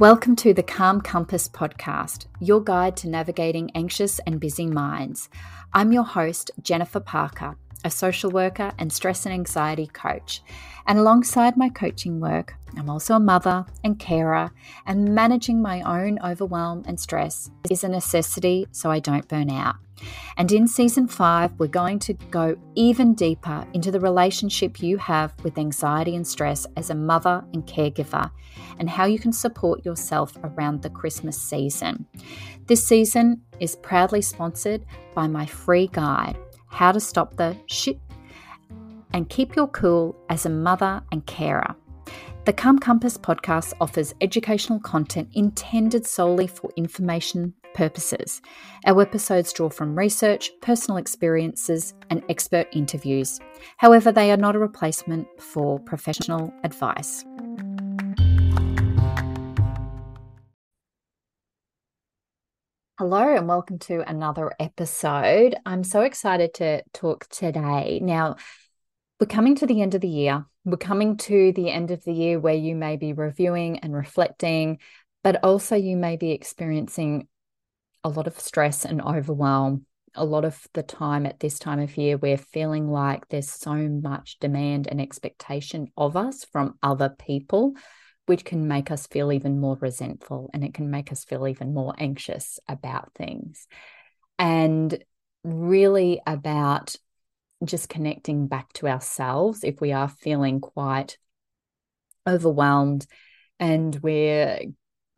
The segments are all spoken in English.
Welcome to the Calm Compass Podcast, your guide to navigating anxious and busy minds. I'm your host, Jennifer Parker, a social worker and stress and anxiety coach. And alongside my coaching work, I'm also a mother and carer, and managing my own overwhelm and stress is a necessity so I don't burn out. And in Season 5, we're going to go even deeper into the relationship you have with anxiety and stress as a mother and caregiver, and how you can support yourself around the Christmas season. This season is proudly sponsored by my free guide, How to Stop the Shit and Keep Your Cool as a Mother and Carer. The Calm Compass Podcast offers educational content intended solely for information purposes. Our episodes draw from research, personal experiences, and expert interviews. However, they are not a replacement for professional advice. Hello and welcome to another episode. I'm so excited to talk today. Now, we're coming to the end of the year. We're coming to the end of the year where you may be reviewing and reflecting, but also you may be experiencing a lot of stress and overwhelm. A lot of the time at this time of year, we're feeling like there's so much demand and expectation of us from other people, which can make us feel even more resentful, and it can make us feel even more anxious about things. And really about just connecting back to ourselves if we are feeling quite overwhelmed and we're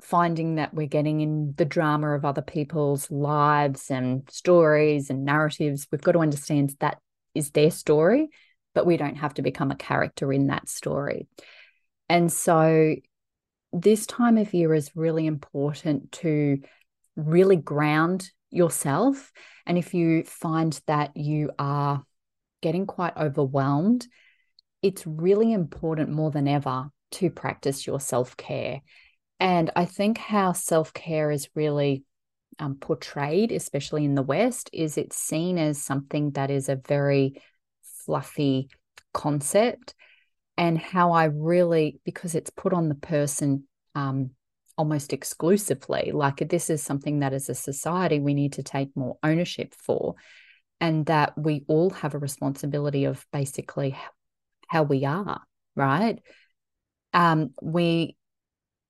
finding that we're getting in the drama of other people's lives and stories and narratives. We've got to understand that is their story, but we don't have to become a character in that story. And so this time of year is really important to really ground yourself. And if you find that you are getting quite overwhelmed, it's really important more than ever to practice your self-care. And I think how self-care is really portrayed, especially in the West, is it's seen as something that is a very fluffy concept, and how I really, because it's put on the person almost exclusively, like this is something that as a society we need to take more ownership for. And that we all have a responsibility of basically how we are, right? We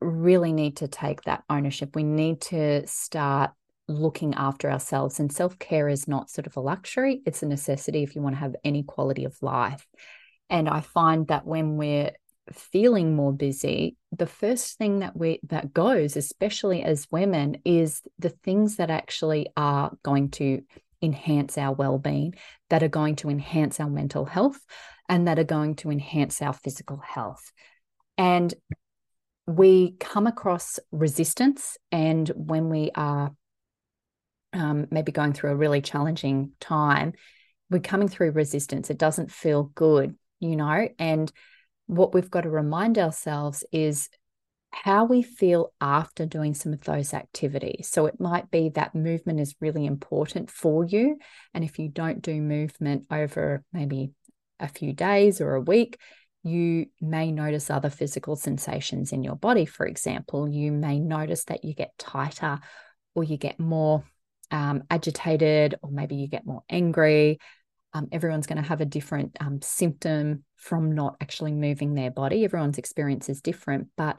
really need to take that ownership. We need to start looking after ourselves. And self-care is not sort of a luxury. It's a necessity if you want to have any quality of life. And I find that when we're feeling more busy, the first thing that goes, especially as women, is the things that actually are going to enhance our well-being, that are going to enhance our mental health, and that are going to enhance our physical health. And we come across resistance, and when we are maybe going through a really challenging time, we're coming through resistance. It doesn't feel good, you know. And what we've got to remind ourselves is how we feel after doing some of those activities. So it might be that movement is really important for you. And if you don't do movement over maybe a few days or a week, you may notice other physical sensations in your body. For example, you may notice that you get tighter, or you get more agitated, or maybe you get more angry. Everyone's going to have a different symptom from not actually moving their body. Everyone's experience is different, but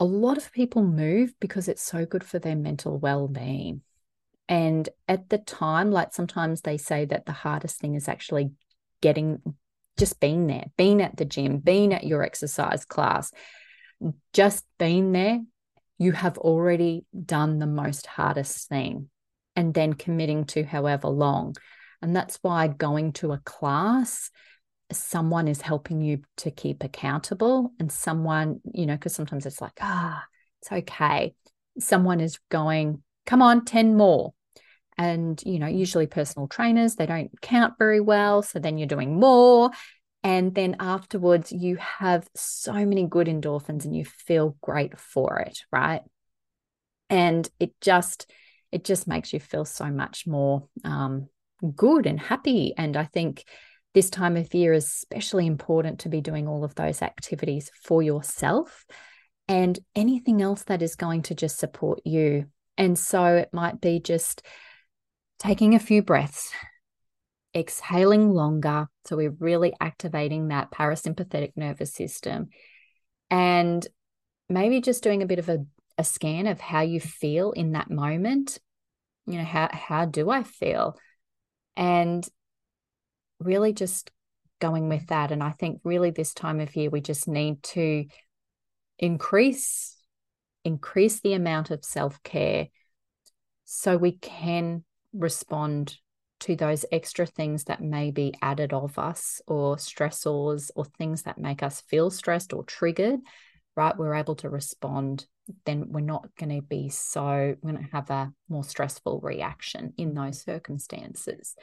a lot of people move because it's so good for their mental well-being. And at the time, like sometimes they say that the hardest thing is actually just being there, being at the gym, being at your exercise class, just being there. You have already done the most hardest thing, and then committing to however long. And that's why going to a class, someone is helping you to keep accountable, and someone, you know, because sometimes it's like, it's okay. Someone is going, come on, 10 more. And, you know, usually personal trainers, they don't count very well. So then you're doing more. And then afterwards you have so many good endorphins and you feel great for it, right? And it just makes you feel so much more good and happy. And I think this time of year is especially important to be doing all of those activities for yourself. and anything else that is going to just support you. And so it might be just taking a few breaths, exhaling longer. So we're really activating that parasympathetic nervous system, and maybe just doing a bit of a scan of how you feel in that moment. You know, how do I feel? And really just going with that. And I think really this time of year, we just need to increase the amount of self-care so we can respond to those extra things that may be added of us, or stressors, or things that make us feel stressed or triggered, right? We're able to respond. Then we're not going to be we're going to have a more stressful reaction in those circumstances.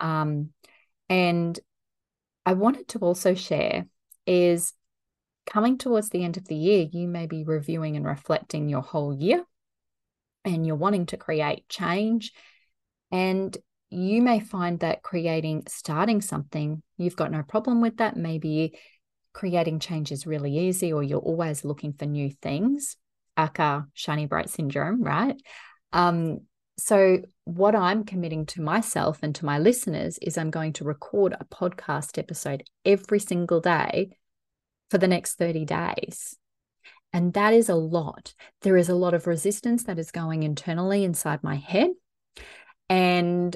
And I wanted to also share is, coming towards the end of the year, you may be reviewing and reflecting your whole year, and you're wanting to create change. And you may find that starting something, you've got no problem with that. Maybe creating change is really easy, or you're always looking for new things, aka shiny bright syndrome, right? So what I'm committing to myself and to my listeners is I'm going to record a podcast episode every single day for the next 30 days. And that is a lot. There is a lot of resistance that is going internally inside my head. And,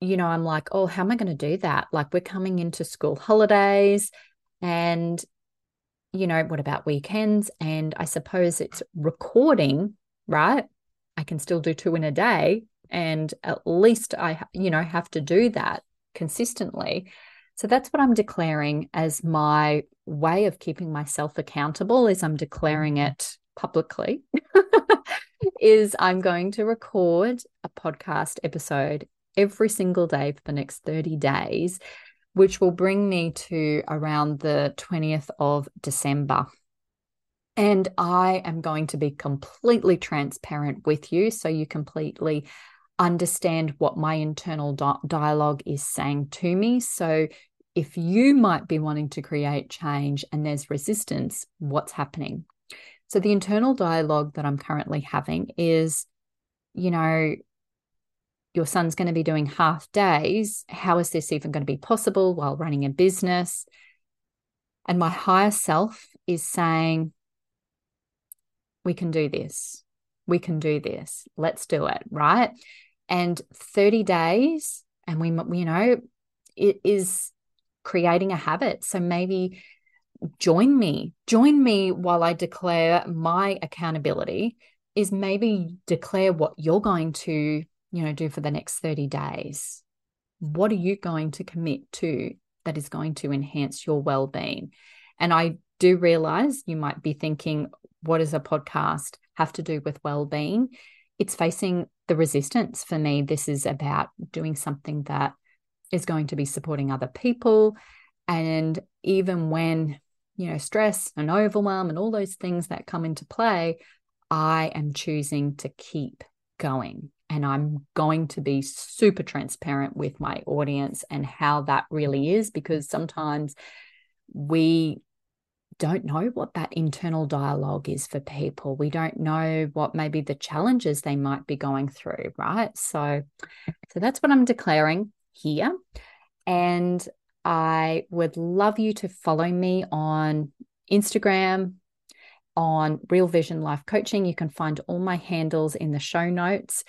you know, I'm like, oh, how am I going to do that? Like, we're coming into school holidays, and, you know, what about weekends? And I suppose it's recording, right? I can still do 2 in a day, and at least I, you know, have to do that consistently. So that's what I'm declaring as my way of keeping myself accountable, is I'm declaring it publicly, is I'm going to record a podcast episode every single day for the next 30 days, which will bring me to around the 20th of December. And I am going to be completely transparent with you, so you completely understand what my internal dialogue is saying to me. So if you might be wanting to create change and there's resistance, what's happening? So the internal dialogue that I'm currently having is, you know, your son's going to be doing half days. How is this even going to be possible while running a business? And my higher self is saying, we can do this. We can do this. Let's do it, right? And 30 days, and we, you know, it is creating a habit. So maybe join me while I declare my accountability, is maybe declare what you're going to, you know, do for the next 30 days. What are you going to commit to that is going to enhance your well-being? And I do realize you might be thinking, what does a podcast have to do with well-being? It's facing the resistance. For me, this is about doing something that is going to be supporting other people. And even when, you know, stress and overwhelm and all those things that come into play, I am choosing to keep going. And I'm going to be super transparent with my audience and how that really is, because sometimes we don't know what that internal dialogue is for people. We don't know what maybe the challenges they might be going through, right? So that's what I'm declaring here. And I would love you to follow me on Instagram, on Real Vision Life Coaching. You can find all my handles in the show notes.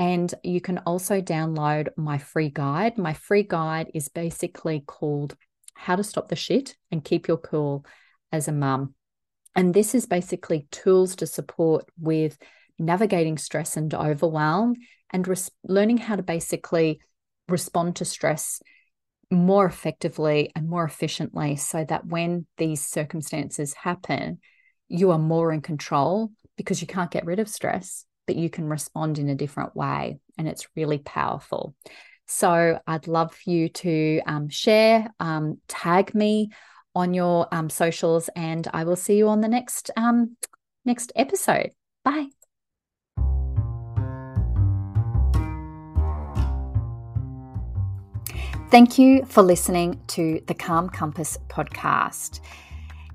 And you can also download my free guide. My free guide is basically called How to Stop the Shit and Keep Your Cool as a Mum. And this is basically tools to support with navigating stress and overwhelm, and learning how to basically respond to stress more effectively and more efficiently, so that when these circumstances happen, you are more in control, because you can't get rid of stress, but you can respond in a different way. And it's really powerful. So I'd love for you to share, tag me on your socials, and I will see you on the next episode. Bye. Thank you for listening to the Calm Compass podcast.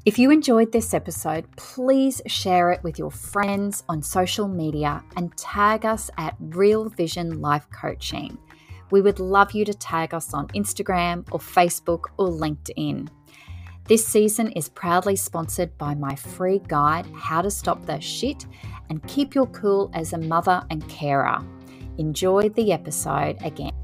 If you enjoyed this episode, please share it with your friends on social media and tag us at Real Vision Life Coaching. We would love you to tag us on Instagram or Facebook or LinkedIn. This season is proudly sponsored by my free guide, How to Stop the Shit and Keep Your Cool as a Mother and Carer. Enjoy the episode again.